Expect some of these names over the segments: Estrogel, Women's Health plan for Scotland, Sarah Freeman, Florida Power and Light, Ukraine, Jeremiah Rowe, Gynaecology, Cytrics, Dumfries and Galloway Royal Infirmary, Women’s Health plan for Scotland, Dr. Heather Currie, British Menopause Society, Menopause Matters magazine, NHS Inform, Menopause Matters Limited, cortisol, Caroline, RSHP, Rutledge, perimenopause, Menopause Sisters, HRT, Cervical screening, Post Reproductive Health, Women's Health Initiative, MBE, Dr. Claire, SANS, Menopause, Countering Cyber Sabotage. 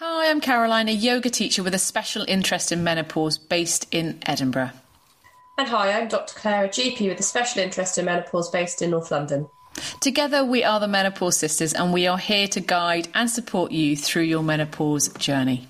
Hi, I'm Caroline, a yoga teacher with a special interest in menopause based in Edinburgh. And hi, I'm Dr. Claire, a GP with a special interest in menopause based in North London. Together we are the Menopause Sisters, and we are here to guide and support you through your menopause journey.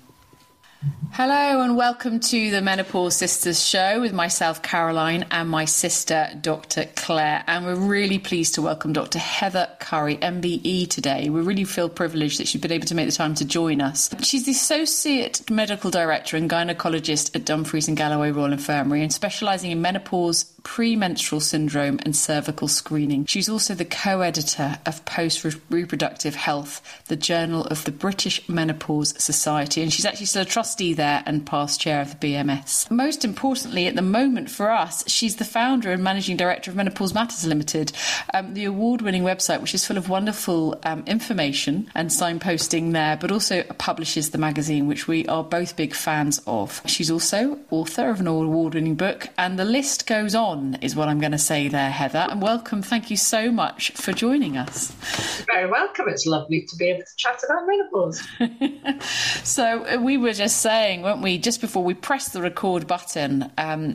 Hello and welcome to the Menopause Sisters show with myself, Caroline, and my sister, Dr. Claire. And we're really pleased to welcome Dr. Heather Currie, MBE, today. We really feel privileged that she's been able to make the time to join us. She's the Associate Medical Director and Gynaecologist at Dumfries and Galloway Royal Infirmary, and specialising in menopause, pre menstrual syndrome and cervical screening. She's also the co-editor of Post Reproductive Health, the journal of the British Menopause Society, and she's actually still a trustee there and past chair of the BMS. Most importantly, at the moment for us, she's the founder and managing director of Menopause Matters Limited, the award-winning website which is full of wonderful information and signposting there, but also publishes the magazine, which we are both big fans of. She's also author of an award-winning book, and the list goes on, is what I'm going to say there, Heather. And welcome. Thank you so much for joining us. You're very welcome. It's lovely to be able to chat about menopause. So we were just saying, weren't we, just before we pressed the record button,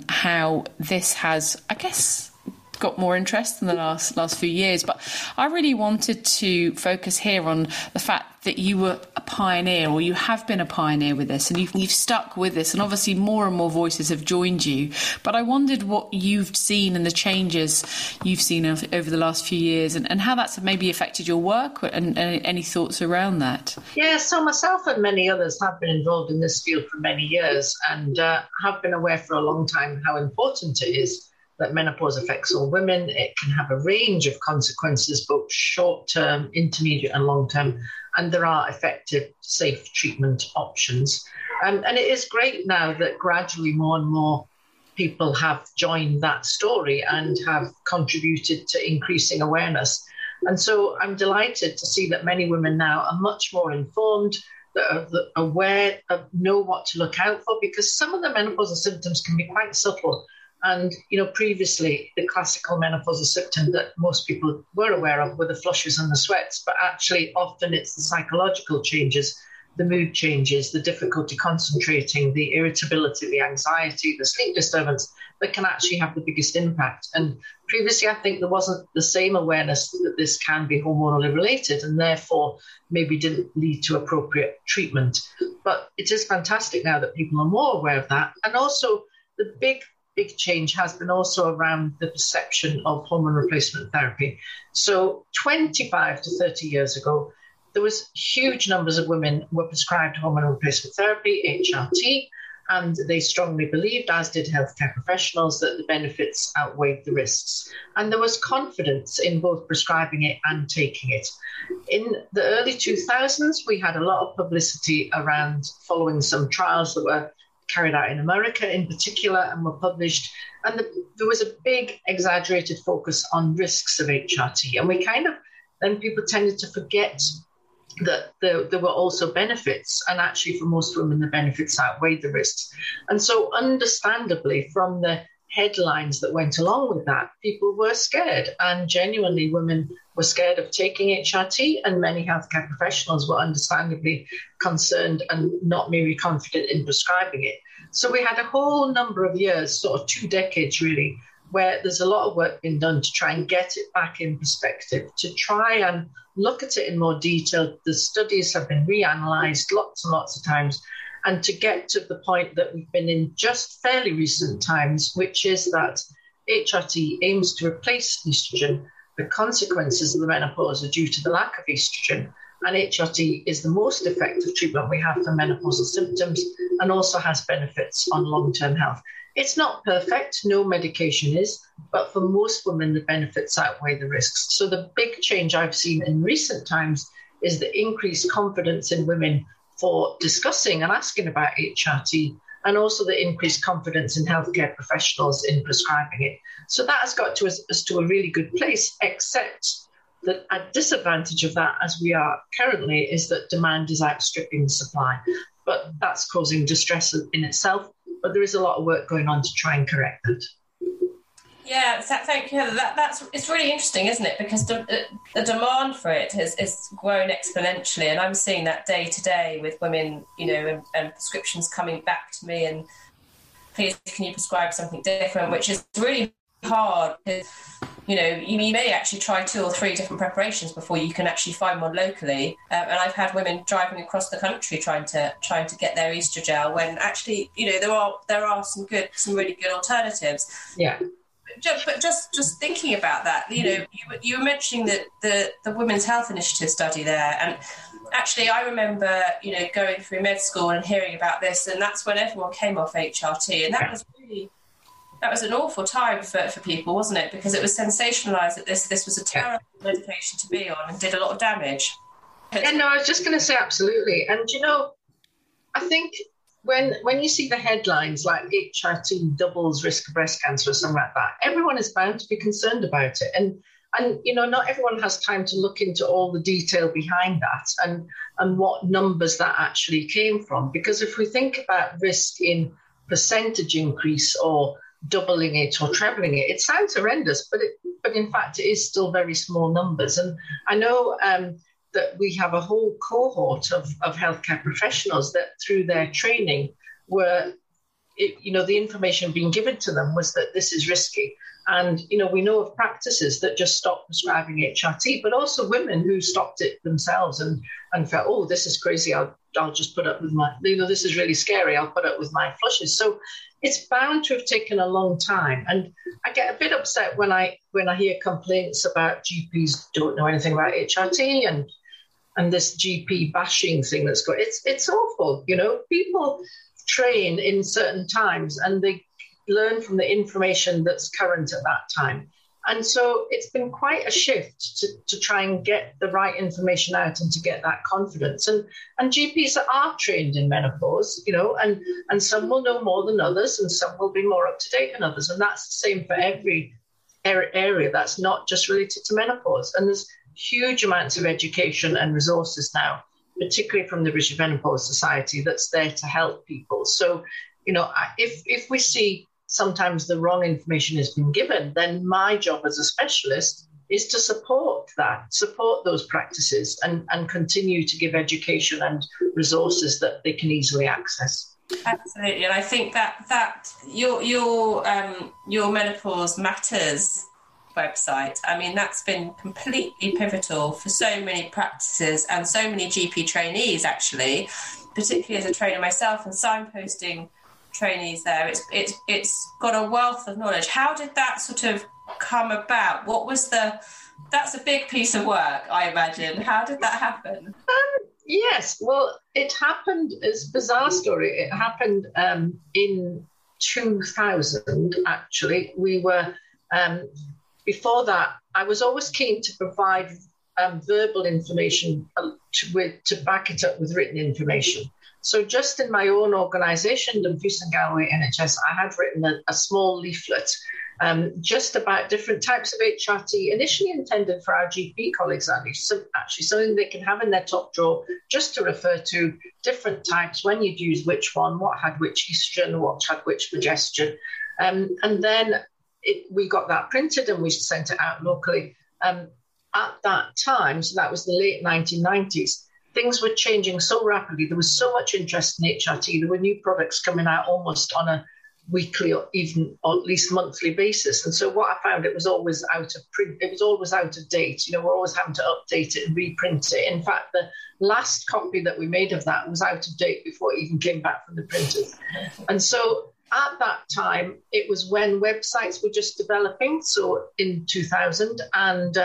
how this has, I guess, got more interest in the last few years. But I really wanted to focus here on the fact that you were a pioneer, or you have been a pioneer with this, and you've stuck with this, and obviously more and more voices have joined you. But I wondered what you've seen and the changes you've seen over the last few years, and how that's maybe affected your work, and any thoughts around that. Yeah, so myself and many others have been involved in this field for many years, and have been aware for a long time how important it is that menopause affects all women. It can have a range of consequences, both short-term, intermediate and long-term, and there are effective, safe treatment options. And it is great now that gradually more and more people have joined that story and have contributed to increasing awareness. And so I'm delighted to see that many women now are much more informed, that are aware, know what to look out for, because some of the menopausal symptoms can be quite subtle. And, you know, previously, the classical menopausal symptom that most people were aware of were the flushes and the sweats, but actually often it's the psychological changes, the mood changes, the difficulty concentrating, the irritability, the anxiety, the sleep disturbance that can actually have the biggest impact. And previously, I think there wasn't the same awareness that this can be hormonally related, and therefore maybe didn't lead to appropriate treatment. But it is fantastic now that people are more aware of that. And also the big change has been also around the perception of hormone replacement therapy. So 25 to 30 years ago, there was huge numbers of women were prescribed hormone replacement therapy, HRT, and they strongly believed, as did healthcare professionals, that the benefits outweighed the risks. And there was confidence in both prescribing it and taking it. In the early 2000s, we had a lot of publicity around following some trials that were carried out in America in particular and were published. And there was a big exaggerated focus on risks of HRT. And we kind of, then people tended to forget that there were also benefits. And actually for most women, the benefits outweighed the risks. And so understandably, from the headlines that went along with that, people were scared. And genuinely, women were scared of taking HRT, and many healthcare professionals were understandably concerned and not merely confident in prescribing it. So we had a whole number of years, sort of 2 decades really, where there's a lot of work being done to try and get it back in perspective, to try and look at it in more detail. The studies have been reanalyzed lots and lots of times, and to get to the point that we've been in just fairly recent times, which is that HRT aims to replace oestrogen. The consequences of the menopause are due to the lack of oestrogen, and HRT is the most effective treatment we have for menopausal symptoms, and also has benefits on long-term health. It's not perfect, no medication is, but for most women, the benefits outweigh the risks. So the big change I've seen in recent times is the increased confidence in women for discussing and asking about HRT, and also the increased confidence in healthcare professionals in prescribing it. So that has got us to a really good place, except that a disadvantage of that, as we are currently, is that demand is outstripping supply. But that's causing distress in itself. But there is a lot of work going on to try and correct that. Yeah, thank you, Heather. It's really interesting, isn't it? Because the demand for it has grown exponentially, and I'm seeing that day to day with women, you know, and prescriptions coming back to me and, please, can you prescribe something different, which is really hard. You know, you may actually try 2 or 3 different preparations before you can actually find one locally. And I've had women driving across the country trying to get their Estrogel when actually, you know, there are some really good alternatives. Yeah. But just thinking about that, you know, you were mentioning the Women's Health Initiative study there, and actually I remember, you know, going through med school and hearing about this, and that's when everyone came off HRT, and that was an awful time for people, wasn't it? Because it was sensationalised that this was a terrible medication to be on and did a lot of damage. Yeah, no, I was just going to say absolutely, and you know, I think. When you see the headlines like HRT doubles risk of breast cancer or something like that, everyone is bound to be concerned about it. And you know, not everyone has time to look into all the detail behind that and what numbers that actually came from. Because if we think about risk in percentage increase or doubling it or trebling it, it sounds horrendous, but in fact, it is still very small numbers. And I know... that we have a whole cohort of healthcare professionals that through their training were, you know, the information being given to them was that this is risky. And, you know, we know of practices that just stopped prescribing HRT, but also women who stopped it themselves and felt, oh, this is crazy. I'll just put up with my, you know, this is really scary. I'll put up with my flushes. So it's bound to have taken a long time. And I get a bit upset when I hear complaints about GPs don't know anything about HRT and this GP bashing thing that's going, it's awful, you know. People train in certain times and they learn from the information that's current at that time. And so it's been quite a shift to try and get the right information out and to get that confidence. And GPs are trained in menopause, you know, and some will know more than others and some will be more up to date than others. And that's the same for every area. That's not just related to menopause. And there's huge amounts of education and resources now, particularly from the British Menopause Society, that's there to help people. So, you know, if we see sometimes the wrong information has been given, then my job as a specialist is to support those practices and continue to give education and resources that they can easily access. Absolutely, and I think that your Menopause Matters website, I mean, that's been completely pivotal for so many practices and so many GP trainees, actually, particularly as a trainer myself and signposting trainees there. It's got a wealth of knowledge. How did that sort of come about? What was that's a big piece of work, I imagine. How did that happen? Yes, well, it happened, it's a bizarre story. It happened in 2000, actually. We were, before that, I was always keen to provide verbal information to back it up with written information. So just in my own organisation, Dumfries and Galloway NHS, I had written a small leaflet just about different types of HRT, initially intended for our GP colleagues, actually something they can have in their top drawer just to refer to different types, when you'd use which one, what had which estrogen, what had which progesterone. And then we got that printed and we sent it out locally. At that time, so that was the late 1990s, things were changing so rapidly. There was so much interest in HRT. There were new products coming out almost on a weekly or even or at least monthly basis. And so what I found, it was always out of print. It was always out of date. You know, we're always having to update it and reprint it. In fact, the last copy that we made of that was out of date before it even came back from the printers. And so at that time, it was when websites were just developing. So in 2000 and,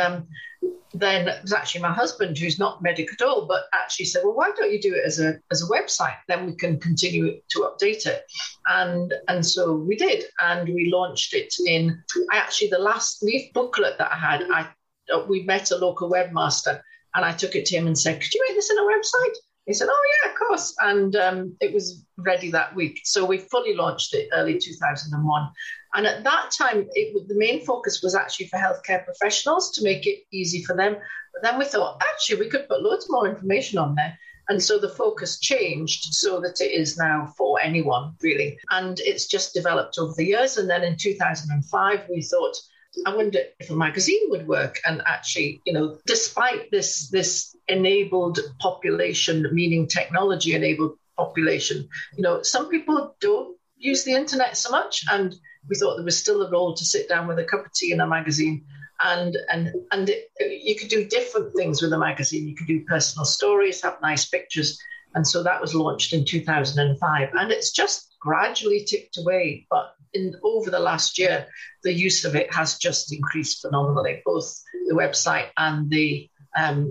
then it was actually my husband, who's not medic at all, but actually said, well, why don't you do it as a website? Then we can continue to update it. And so we did. And we launched it in, the last leaf booklet that I had, we met a local webmaster and I took it to him and said, could you make this in a website? He said, oh, yeah, of course. And it was ready that week. So we fully launched it early 2001. And at that time, the main focus was actually for healthcare professionals to make it easy for them. But then we thought, actually, we could put loads more information on there. And so the focus changed so that it is now for anyone, really. And it's just developed over the years. And then in 2005, we thought, I wonder if a magazine would work. And actually, you know, despite this enabled population, meaning technology-enabled population, you know, some people don't use the internet so much. And we thought there was still a role to sit down with a cup of tea in a magazine. And you could do different things with a magazine. You could do personal stories, have nice pictures. And so that was launched in 2005. And it's just gradually ticked away. But over the last year, the use of it has just increased phenomenally, both the website and the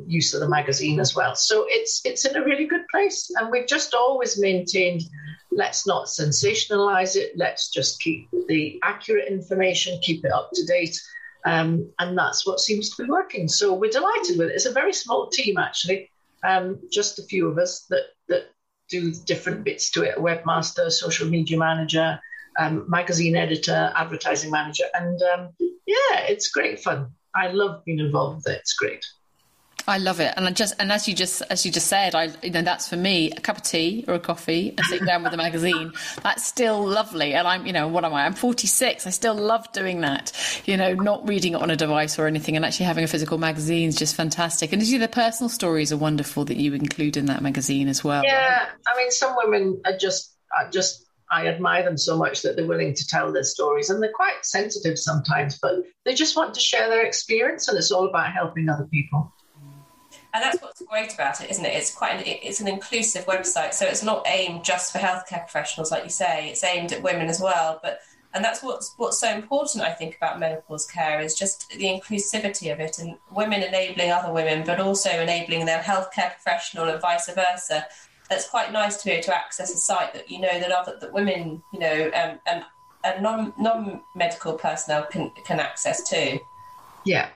use of the magazine as well. So it's in a really good place. And we've just always maintained, let's not sensationalize it. Let's just keep the accurate information, keep it up to date. And that's what seems to be working. So we're delighted with it. It's a very small team, actually, just a few of us that do different bits to it, a webmaster, social media manager, magazine editor, advertising manager. And yeah, it's great fun. I love being involved with it. It's great. I love it, and as you just said, that's for me a cup of tea or a coffee and sitting down with a magazine. That's still lovely, and I'm, you know, what am I? I'm 46. I still love doing that. You know, not reading it on a device or anything, and actually having a physical magazine is just fantastic. And the personal stories are wonderful that you include in that magazine as well. Yeah, I mean, some women are just I admire them so much that they're willing to tell their stories, and they're quite sensitive sometimes, but they just want to share their experience, and it's all about helping other people. And that's what's great about it, isn't it? It's an inclusive website, so it's not aimed just for healthcare professionals, like you say. It's aimed at women as well. And that's what's so important, I think, about menopause care is just the inclusivity of it, and women enabling other women, but also enabling their healthcare professional and vice versa. It's quite nice to be able to access a site that you know that women, you know, and non-medical personnel can access too. Yeah.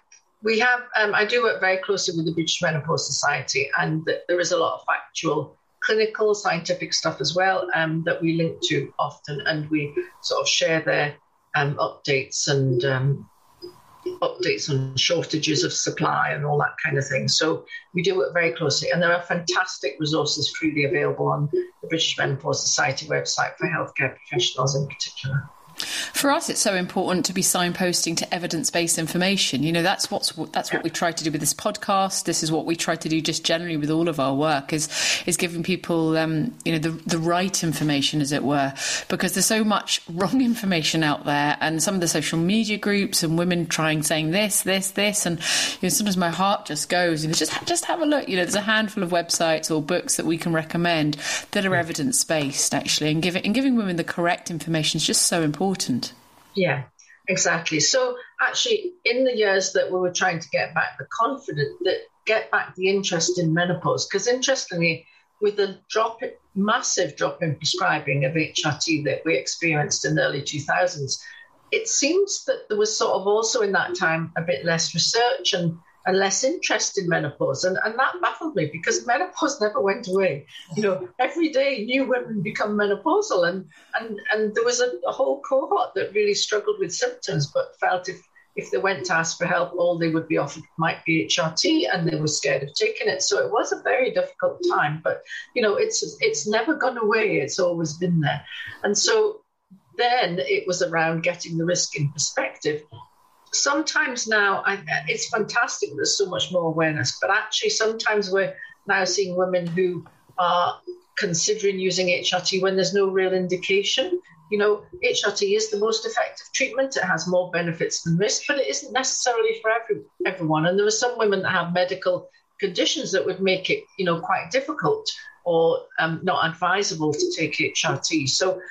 We have, I do work very closely with the British Menopause Society, and there is a lot of factual, clinical, scientific stuff as well that we link to often, and we sort of share their updates and updates on shortages of supply and all that kind of thing. So we do work very closely, and there are fantastic resources freely available on the British Menopause Society website for healthcare professionals in particular. For us, it's so important to be signposting to evidence-based information. You know, that's what we try to do with this podcast. This is what we try to do just generally with all of our work is giving people, you know, the right information, as it were, because there's so much wrong information out there, and some of the social media groups and women saying this, and you know, sometimes my heart just goes, you know, just have a look. You know, there's a handful of websites or books that we can recommend that are evidence-based, actually, and giving women the correct information is just so important. Yeah, exactly. So actually, in the years that we were trying to get back the confidence, that get back the interest in menopause, because interestingly, with the massive drop in prescribing of HRT that we experienced in the early 2000s, it seems that there was sort of also in that time a bit less research and less interest in menopause. And that baffled me, because menopause never went away. You know, every day new women become menopausal, and there was a whole cohort that really struggled with symptoms, but felt if they went to ask for help, all they would be offered might be HRT, and they were scared of taking it. So it was a very difficult time, but, you know, it's never gone away. It's always been there. And so then it was around getting the risk in perspective. Sometimes now, it's fantastic there's so much more awareness, but actually sometimes we're now seeing women who are considering using HRT when there's no real indication. You know, HRT is the most effective treatment. It has more benefits than risk, but it isn't necessarily for everyone. And there are some women that have medical conditions that would make it, you know, quite difficult or not advisable to take HRT. So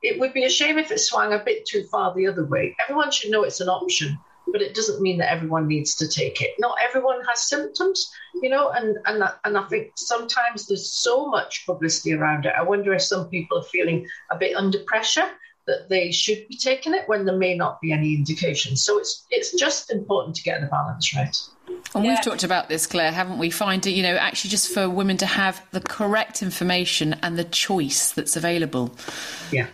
it would be a shame if it swung a bit too far the other way. Everyone should know it's an option, but it doesn't mean that everyone needs to take it. Not everyone has symptoms, you know, and I think sometimes there's so much publicity around it. I wonder if some people are feeling a bit under pressure that they should be taking it when there may not be any indication. So it's just important to get the balance right. And yeah. We've talked about this, Claire, haven't we? Finding, you know, actually just for women to have the correct information and the choice that's available. Yeah,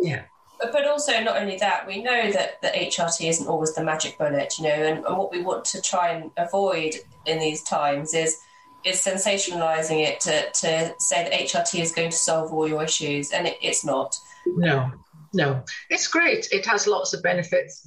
yeah. But also not only that, we know that the HRT isn't always the magic bullet, you know, and what we want to try and avoid in these times is is sensationalising it to say that HRT is going to solve all your issues, and it's not. No. It's great. It has lots of benefits.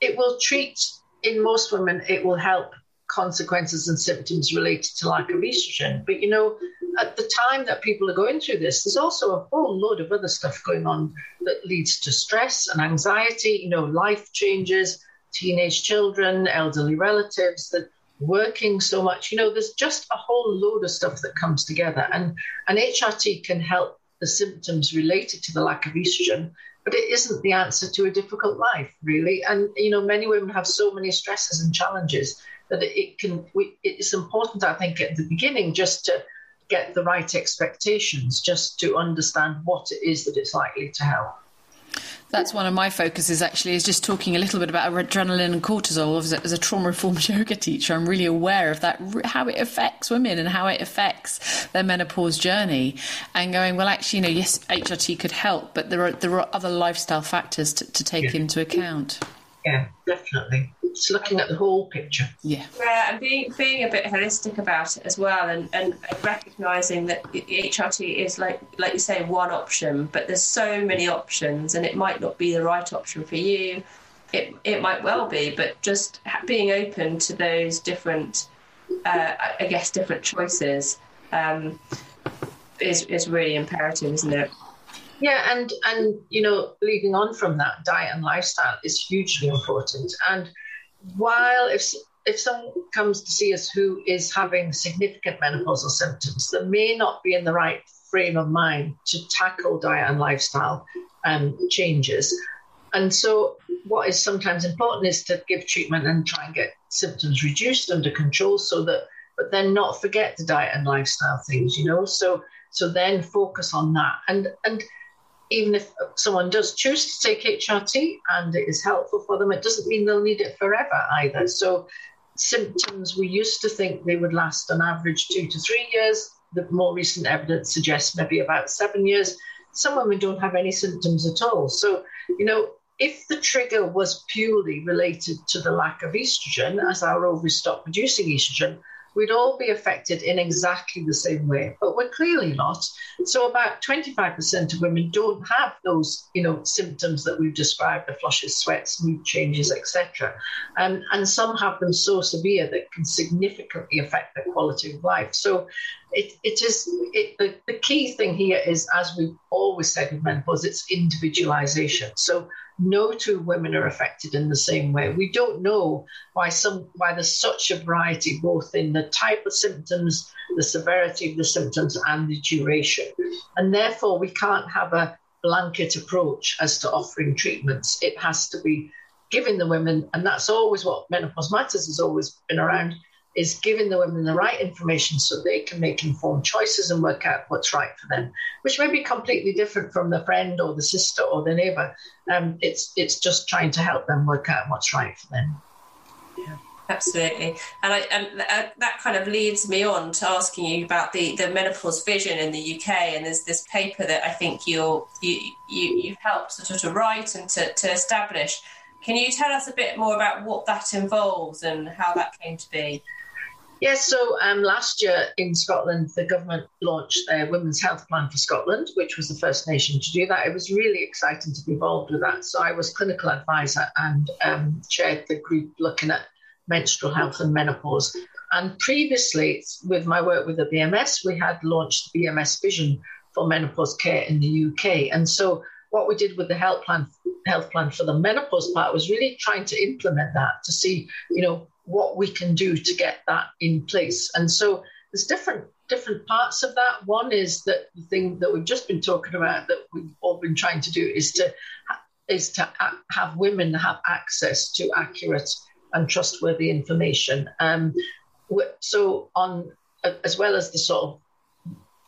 It will treat, in most women, it will help consequences and symptoms related to lack of estrogen. But, you know, at the time that people are going through this, there's also a whole load of other stuff going on that leads to stress and anxiety, you know, life changes, teenage children, elderly relatives, that working so much. You know, there's just a whole load of stuff that comes together. And HRT can help the symptoms related to the lack of estrogen, but it isn't the answer to a difficult life, really. And, you know, many women have so many stresses and challenges that it's important, I think, at the beginning just to get the right expectations, just to understand what it is that it's likely to help. That's one of my focuses, actually, is just talking a little bit about adrenaline and cortisol. As a trauma informed yoga teacher, I'm really aware of that, how it affects women and how it affects their menopause journey, and going, well, actually, you know, yes, HRT could help, but there are other lifestyle factors to take into account. Yeah, definitely. It's looking at the whole picture. Yeah, and being a bit holistic about it as well, and recognising that HRT is, like you say, one option, but there's so many options, and it might not be the right option for you. It might well be, but just being open to those different, I guess, different choices is really imperative, isn't it? Yeah, and you know, leading on from that, diet and lifestyle is hugely important. And while if someone comes to see us who is having significant menopausal symptoms, they may not be in the right frame of mind to tackle diet and lifestyle changes. And so what is sometimes important is to give treatment and try and get symptoms reduced, under control, but then not forget the diet and lifestyle things, you know. So then focus on that. And even if someone does choose to take HRT and it is helpful for them, it doesn't mean they'll need it forever either. So symptoms, we used to think they would last on average 2 to 3 years. The more recent evidence suggests maybe about 7 years. Some women don't have any symptoms at all. So, you know, if the trigger was purely related to the lack of estrogen, as our ovaries stop producing estrogen, we'd all be affected in exactly the same way, but we're clearly not. So about 25% of women don't have those, you know, symptoms that we've described, the flushes, sweats, mood changes, etc. And some have them so severe that it can significantly affect their quality of life. So the key thing here is, as we've always said with menopause, it's individualization. So no two women are affected in the same way. We don't know why there's such a variety, both in the type of symptoms, the severity of the symptoms, and the duration. And therefore, we can't have a blanket approach as to offering treatments. It has to be giving the women, and that's always what Menopause Matters has always been around, is giving the women the right information so they can make informed choices and work out what's right for them, which may be completely different from the friend or the sister or the neighbour. It's just trying to help them work out what's right for them. Yeah, absolutely. And that kind of leads me on to asking you about the menopause vision in the UK. And there's this paper that I think you've helped sort of write and to establish. Can you tell us a bit more about what that involves and how that came to be? Yes, so last year in Scotland, the government launched their Women's Health Plan for Scotland, which was the first nation to do that. It was really exciting to be involved with that. So I was clinical advisor and chaired the group looking at menstrual health and menopause. And previously, with my work with the BMS, we had launched the BMS vision for menopause care in the UK. And so what we did with the health plan for the menopause part was really trying to implement that, to see, you know, what we can do to get that in place. And so there's different parts of that. One is that the thing that we've just been talking about, that we've all been trying to do, is to have women have access to accurate and trustworthy information. So on, as well as the sort of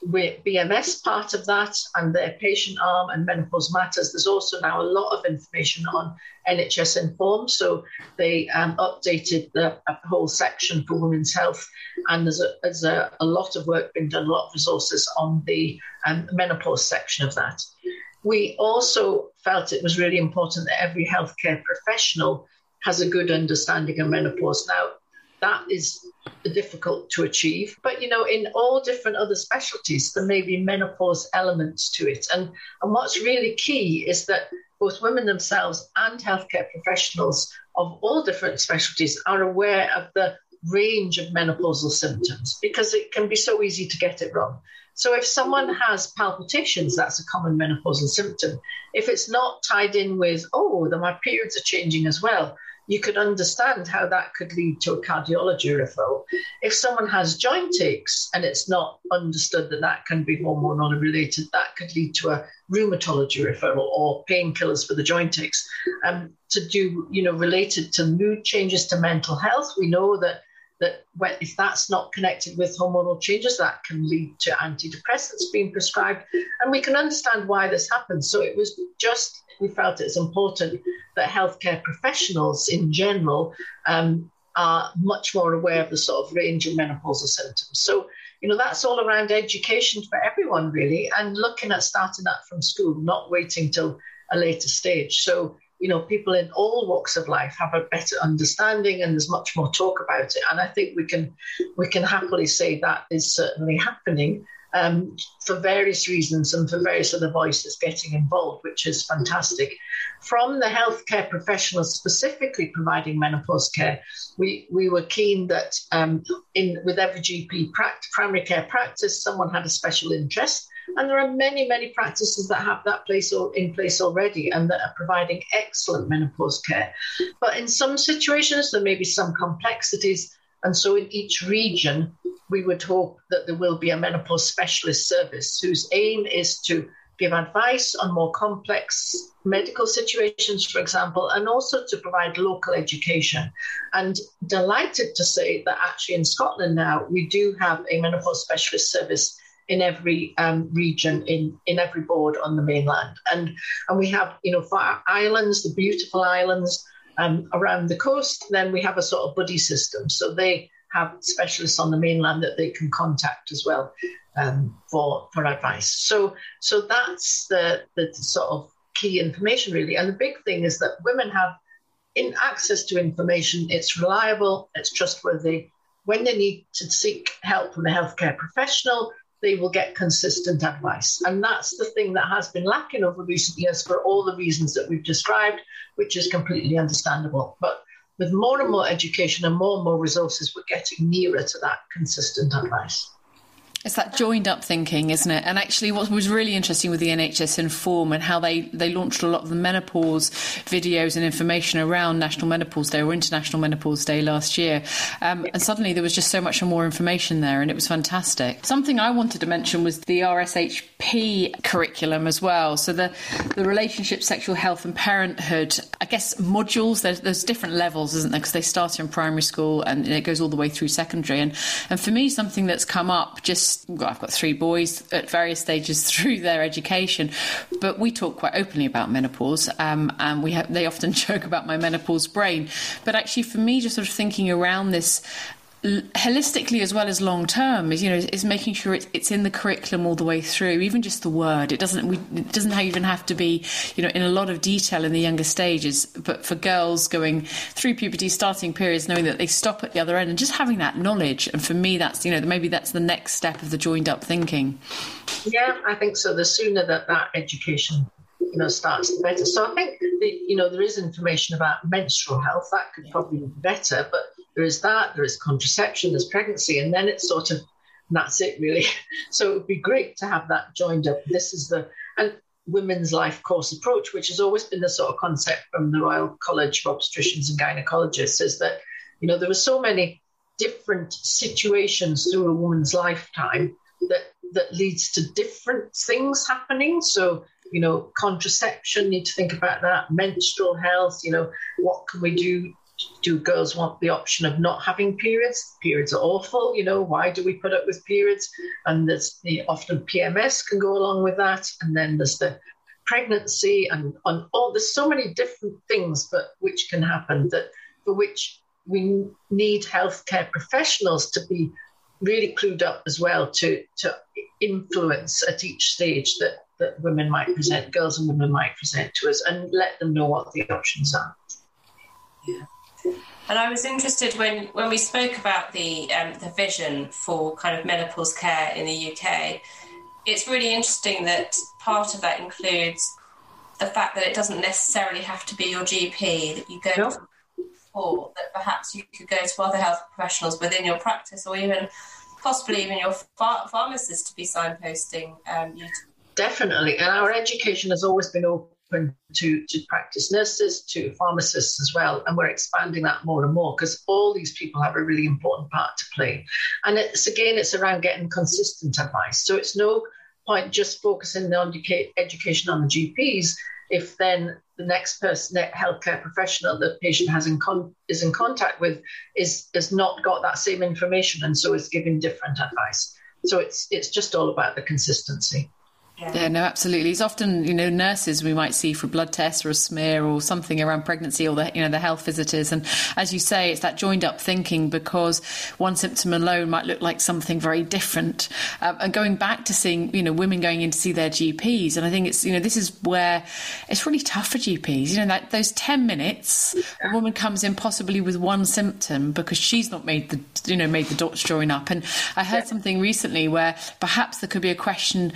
BMS part of that and their patient arm and Menopause Matters, there's also now a lot of information on NHS Inform. So they updated a whole section for women's health, and there's a lot of work being done, a lot of resources on the menopause section of that. We also felt it was really important that every healthcare professional has a good understanding of menopause. Now, that is difficult to achieve. But, you know, in all different other specialties, there may be menopause elements to it. And what's really key is that both women themselves and healthcare professionals of all different specialties are aware of the range of menopausal symptoms, because it can be so easy to get it wrong. So if someone has palpitations, that's a common menopausal symptom. If it's not tied in with, oh, then my periods are changing as well, you could understand how that could lead to a cardiology referral. If someone has joint aches and it's not understood that that can be hormonally related, that could lead to a rheumatology referral or painkillers for the joint aches. To do, you know, related to mood changes, to mental health, we know that if that's not connected with hormonal changes, that can lead to antidepressants being prescribed. And we can understand why this happens. So it was just, we felt it's important that healthcare professionals in general are much more aware of the sort of range of menopausal symptoms. So, you know, that's all around education for everyone, really, and looking at starting that from school, not waiting till a later stage. So, you know, people in all walks of life have a better understanding, and there's much more talk about it. And I think we can happily say that is certainly happening for various reasons and for various other voices getting involved, which is fantastic. From the healthcare professionals specifically providing menopause care, we were keen that with every GP primary care practice, someone had a special interest. And there are many, many practices that have that place or in place already and that are providing excellent menopause care. But in some situations, there may be some complexities. And so in each region, we would hope that there will be a menopause specialist service whose aim is to give advice on more complex medical situations, for example, and also to provide local education. And delighted to say that actually in Scotland now, we do have a menopause specialist service in every region, in every board on the mainland. And we have, you know, for our islands, the beautiful islands around the coast, then we have a sort of buddy system. So they have specialists on the mainland that they can contact as well for advice. So that's the sort of key information, really. And the big thing is that women have in access to information. It's reliable, it's trustworthy. When they need to seek help from a healthcare professional, they will get consistent advice. And that's the thing that has been lacking over recent years for all the reasons that we've described, which is completely understandable. But with more and more education and more resources, we're getting nearer to that consistent advice. It's that joined up thinking, isn't it? And actually what was really interesting with the NHS Inform and how they launched a lot of the menopause videos and information around National Menopause Day or International Menopause Day last year. And suddenly there was just so much more information there, and it was fantastic. Something I wanted to mention was the RSHP curriculum as well. So the relationship, sexual health and parenthood, I guess, modules, there's different levels, isn't there? Because they start in primary school and it goes all the way through secondary. And for me, something that's come up just, I've got three boys at various stages through their education, but we talk quite openly about menopause, and they often joke about my menopause brain. But actually, for me, just sort of thinking around this holistically as well as long term is, you know, is making sure it's in the curriculum all the way through, even just the word. It doesn't even have to be, you know, in a lot of detail in the younger stages, but for girls going through puberty, starting periods, knowing that they stop at the other end and just having that knowledge. And for me, that's, you know, maybe that's the next step of the joined up thinking. Yeah, I think so. The sooner that education, you know, starts, the better. So I think, you know, there is information about menstrual health that could probably be better, but there is that, there is contraception, there's pregnancy, and then it's sort of, and that's it really. So it would be great to have that joined up. This is and women's life course approach, which has always been the sort of concept from the Royal College of Obstetricians and Gynaecologists, is that, you know, there were so many different situations through a woman's lifetime that leads to different things happening. So, you know, contraception, need to think about that, menstrual health, you know, what can we do? Do girls want the option of not having periods? Periods are awful, you know, why do we put up with periods? And there's often PMS can go along with that. And then there's the pregnancy and all, there's so many different things but which can happen, that for which we need healthcare professionals to be really clued up as well to influence at each stage that women might present, girls and women might present to us, and let them know what the options are. Yeah. And I was interested when we spoke about the vision for kind of menopause care in the UK. It's really interesting that part of that includes the fact that it doesn't necessarily have to be your GP that you go to, or that perhaps you could go to other health professionals within your practice, or even possibly even your pharmacist to be signposting you. Definitely. And our education has always been open to practice nurses, to pharmacists as well. And we're expanding that more and more because all these people have a really important part to play. And it's around getting consistent advice. So it's no point just focusing on education on the GPs if then the next person, that healthcare professional the patient is in contact with has not got that same information, and so is giving different advice. So it's just all about the consistency. Yeah, no, absolutely. It's often, nurses we might see for blood tests or a smear or something around pregnancy, or the health visitors. And as you say, it's that joined up thinking, because one symptom alone might look like something very different. And going back to seeing, women going in to see their GPs. And I think it's, this is where it's really tough for GPs. That those 10 minutes, a woman comes in possibly with one symptom because she's not made the dots join up. And I heard something recently where perhaps there could be a question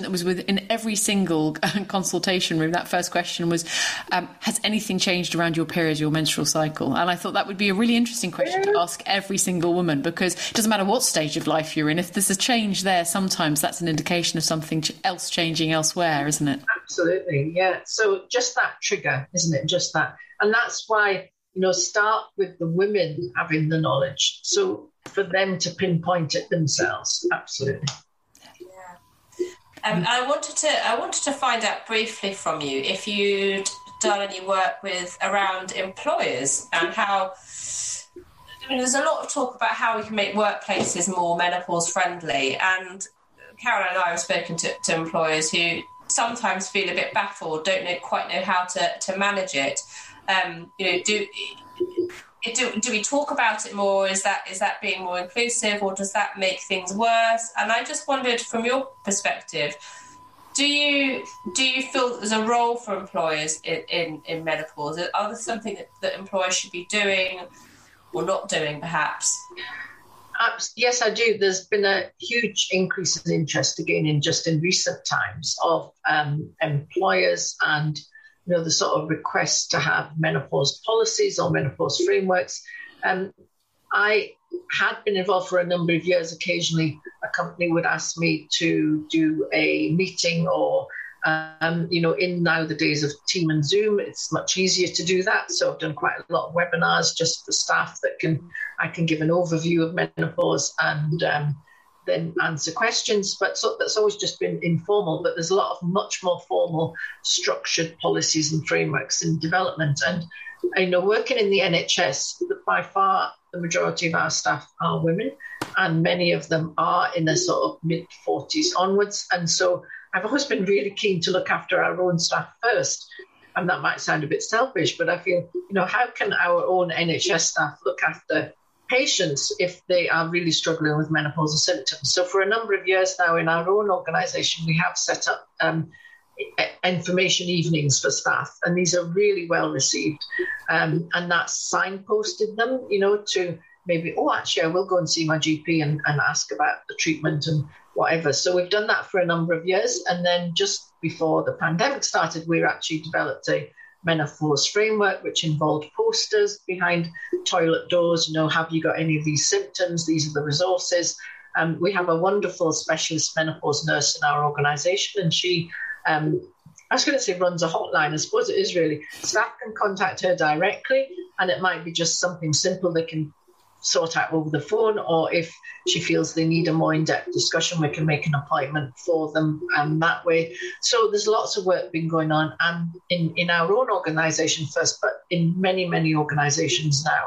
that was within every single consultation room. That first question was, has anything changed around your period, your menstrual cycle? And I thought that would be a really interesting question to ask every single woman, because it doesn't matter what stage of life you're in. If there's a change there, sometimes that's an indication of something else changing elsewhere, isn't it? Absolutely, yeah. So just that trigger, isn't it? Just that. And that's why, start with the women having the knowledge. So for them to pinpoint it themselves, absolutely. I wanted to find out briefly from you if you'd done any work around employers and how. There's a lot of talk about how we can make workplaces more menopause friendly, and Caroline and I have spoken to employers who sometimes feel a bit baffled, don't quite know how to manage it. Do we talk about it more? Is that being more inclusive, or does that make things worse? And I just wondered, from your perspective, do you feel there's a role for employers in menopause? Are there something that employers should be doing or not doing, perhaps? Yes, I do. There's been a huge increase in interest again in recent times of employers and the sort of request to have menopause policies or menopause frameworks. I had been involved for a number of years. Occasionally, a company would ask me to do a meeting or, in now the days of Team and Zoom, it's much easier to do that. So I've done quite a lot of webinars just for staff I can give an overview of menopause and then answer questions, but so that's always just been informal. But there's a lot of much more formal, structured policies and frameworks in development. And working in the NHS, by far the majority of our staff are women, and many of them are in their sort of mid-40s onwards. And so I've always been really keen to look after our own staff first. And that might sound a bit selfish, but I feel, how can our own NHS staff look after patients if they are really struggling with menopausal symptoms? So for a number of years now in our own organisation, we have set up information evenings for staff, and these are really well received. And that's signposted them, to maybe, I will go and see my GP and ask about the treatment and whatever. So we've done that for a number of years. And then just before the pandemic started, we actually developed a menopause framework, which involved posters behind toilet doors, have you got any of these symptoms? These are the resources. We have a wonderful specialist menopause nurse in our organisation, and she, I was going to say runs a hotline, I suppose it is really. Staff can contact her directly, and it might be just something simple they can sort out over the phone, or if she feels they need a more in-depth discussion, we can make an appointment for them that way. So there's lots of work been going on and in our own organisation first, but in many, many organisations now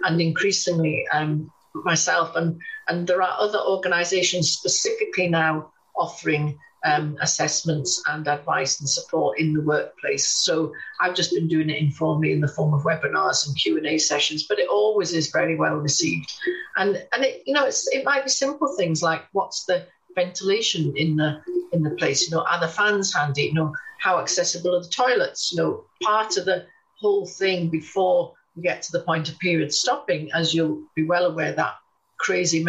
and increasingly myself. And there are other organisations specifically now offering assessments and advice and support in the workplace. So I've just been doing it informally in the form of webinars and Q&A sessions, but it always is very well received. And it, it might be simple things like, what's the ventilation in the place? Are the fans handy? How accessible are the toilets? Part of the whole thing before we get to the point of period stopping, as you'll be well aware, that crazy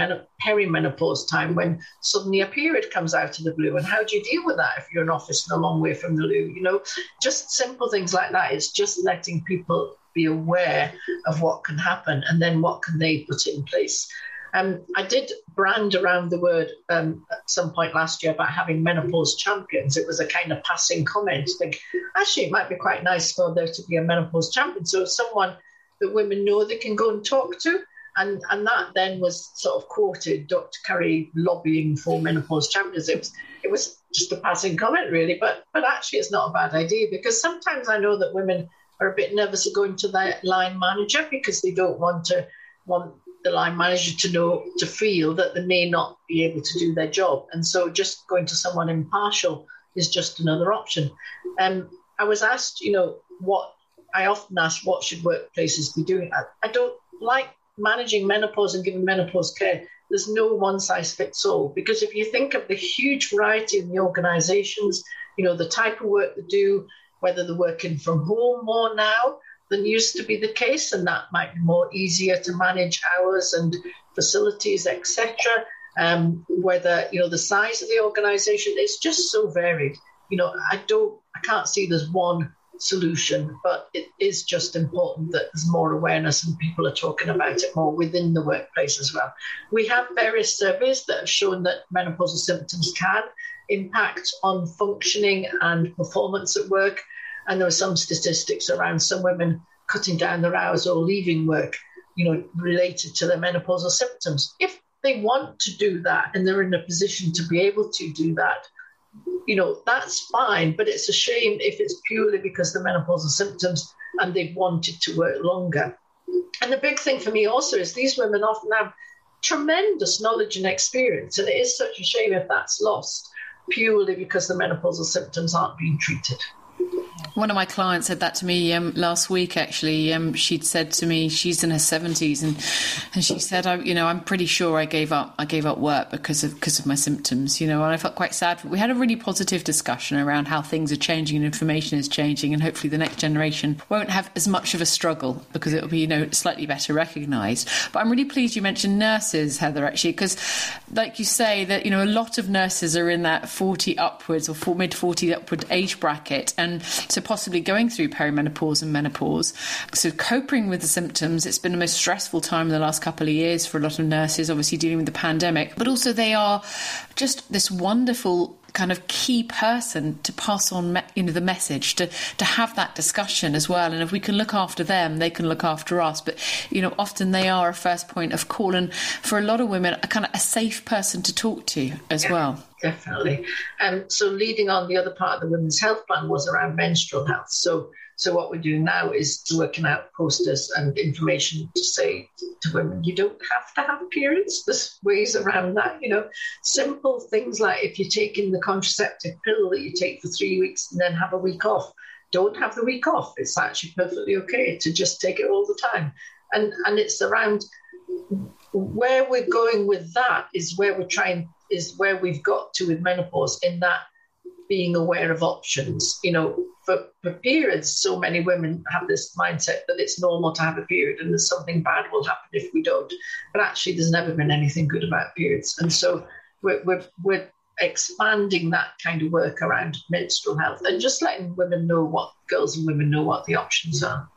perimenopause time when suddenly a period comes out of the blue. And how do you deal with that if you're in office and a long way from the loo? You know, just simple things like that. It's just letting people be aware of what can happen and then what can they put in place. I did brand around the word at some point last year about having menopause champions. It was a kind of passing comment to think, actually, it might be quite nice for there to be a menopause champion. So someone that women know they can go and talk to. And that then was sort of quoted, Dr. Currie lobbying for menopause champions. It was just a passing comment, really. But actually, it's not a bad idea, because sometimes I know that women are a bit nervous of going to their line manager because they don't want the line manager to know, to feel that they may not be able to do their job. And so just going to someone impartial is just another option. I was asked, what should workplaces be doing? I don't like managing menopause and giving menopause care. There's no one size fits all, because if you think of the huge variety in the organisations, the type of work they do, whether they're working from home more now than used to be the case, and that might be more easier to manage hours and facilities, etc. Whether, the size of the organisation, it's just so varied. I can't see there's one solution, but it is just important that there's more awareness and people are talking about it more within the workplace as well. We have various surveys that have shown that menopausal symptoms can impact on functioning and performance at work. And there are some statistics around some women cutting down their hours or leaving work, related to their menopausal symptoms. If they want to do that and they're in a position to be able to do that, that's fine, but it's a shame if it's purely because the menopausal symptoms and they've wanted to work longer. And the big thing for me also is these women often have tremendous knowledge and experience, and it is such a shame if that's lost purely because the menopausal symptoms aren't being treated. One of my clients said that to me last week, actually. She'd said to me, she's in her 70s, and she said, I'm pretty sure I gave up work because of my symptoms, and I felt quite sad. We had a really positive discussion around how things are changing and information is changing, and hopefully the next generation won't have as much of a struggle because it'll be, slightly better recognised. But I'm really pleased you mentioned nurses, Heather, actually, because like you say that, a lot of nurses are in that 40 upwards or mid-40 upward age bracket, and so possibly going through perimenopause and menopause. So coping with the symptoms, it's been the most stressful time in the last couple of years for a lot of nurses, obviously dealing with the pandemic, but also they are just this wonderful kind of key person to pass on, the message, to have that discussion as well. And if we can look after them, they can look after us. But, often they are a first point of call. And for a lot of women, a kind of a safe person to talk to as well. Definitely. So leading on, the other part of the Women's Health Plan was around menstrual health. So what we're doing now is working out posters and information to say to women, you don't have to have periods. There's ways around that, Simple things like if you're taking the contraceptive pill that you take for 3 weeks and then have a week off, don't have the week off. It's actually perfectly okay to just take it all the time. And it's around where we're going with that is where we've got to with menopause, in that being aware of options. For periods, so many women have this mindset that it's normal to have a period and that something bad will happen if we don't. But actually, there's never been anything good about periods. And so we're expanding that kind of work around menstrual health and just letting girls and women know what the options are.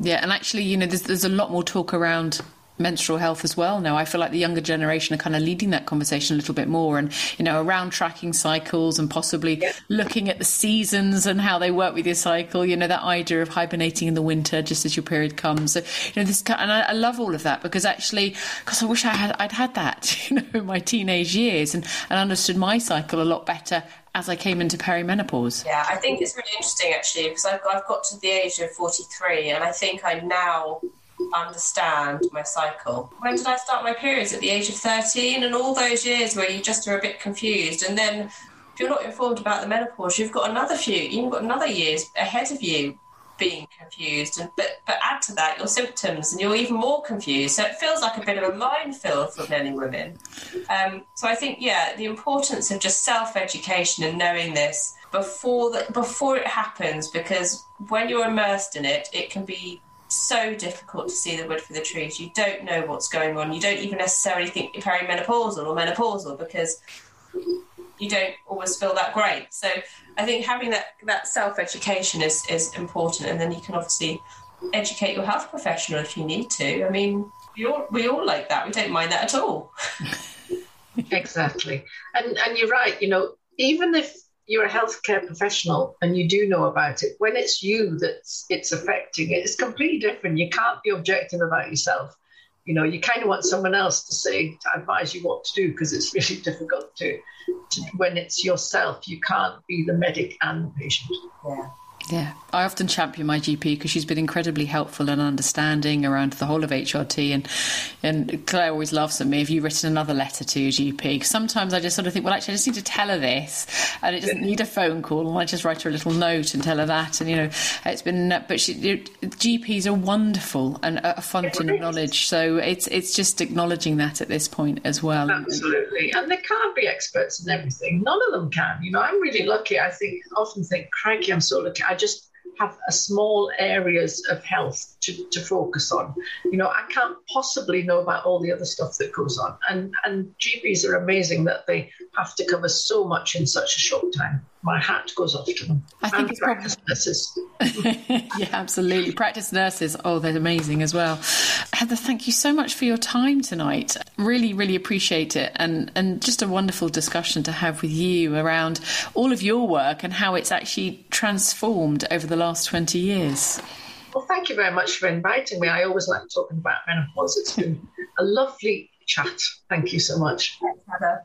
Yeah. And actually, there's a lot more talk around menstrual health as well now. I feel like the younger generation are kind of leading that conversation a little bit more, and around tracking cycles and possibly looking at the seasons and how they work with your cycle, that idea of hibernating in the winter just as your period comes. So this, and I love all of that, because actually, because I wish I'd had that in my teenage years and understood my cycle a lot better as I came into perimenopause. Yeah, I think it's really interesting actually, because I've got to the age of 43 and I think I now understand my cycle. When did I start my periods? At the age of 13, and all those years where you just are a bit confused, and then if you're not informed about the menopause, you've got another years ahead of you being confused, and but add to that your symptoms and you're even more confused, so it feels like a bit of a minefield for many women. So I think the importance of just self-education and knowing this before it happens, because when you're immersed in it, it can be so difficult to see the wood for the trees. You don't know what's going on. You don't even necessarily think you're perimenopausal or menopausal because you don't always feel that great. So I think having that self-education is important, and then you can obviously educate your health professional if you need to. I mean, we all like that. We don't mind that at all. Exactly. And you're right, you know, even if you're a healthcare professional and you do know about it, when it's you that's it's affecting, it's completely different. You can't be objective about yourself. You know, you kind of want someone else to say, to advise you what to do, because it's really difficult to when it's yourself. You can't be the medic and the patient. Yeah. Yeah, I often champion my GP because she's been incredibly helpful and understanding around the whole of HRT. And Claire always laughs at me, have you written another letter to your GP? Sometimes I just sort of think, well, actually, I just need to tell her this, and it doesn't need a phone call. And I just write her a little note and tell her that. And, you know, it's been, but GPs are wonderful and a fountain of knowledge. So it's just acknowledging that at this point as well. Absolutely. And they can't be experts in everything. None of them can. You know, I'm really lucky. I often think, crikey, I'm so lucky. I just have a small areas of health to focus on. You know, I can't possibly know about all the other stuff that goes on. And GPs are amazing that they have to cover so much in such a short time. My hat goes off to them. I think it's practice nurses. Yeah, absolutely. Practice nurses. Oh, they're amazing as well. Heather, thank you so much for your time tonight. Really, really appreciate it. And just a wonderful discussion to have with you around all of your work and how it's actually transformed over the last 20 years. Well, thank you very much for inviting me. I always like talking about menopause. It's been a lovely chat. Thank you so much. Thanks, Heather.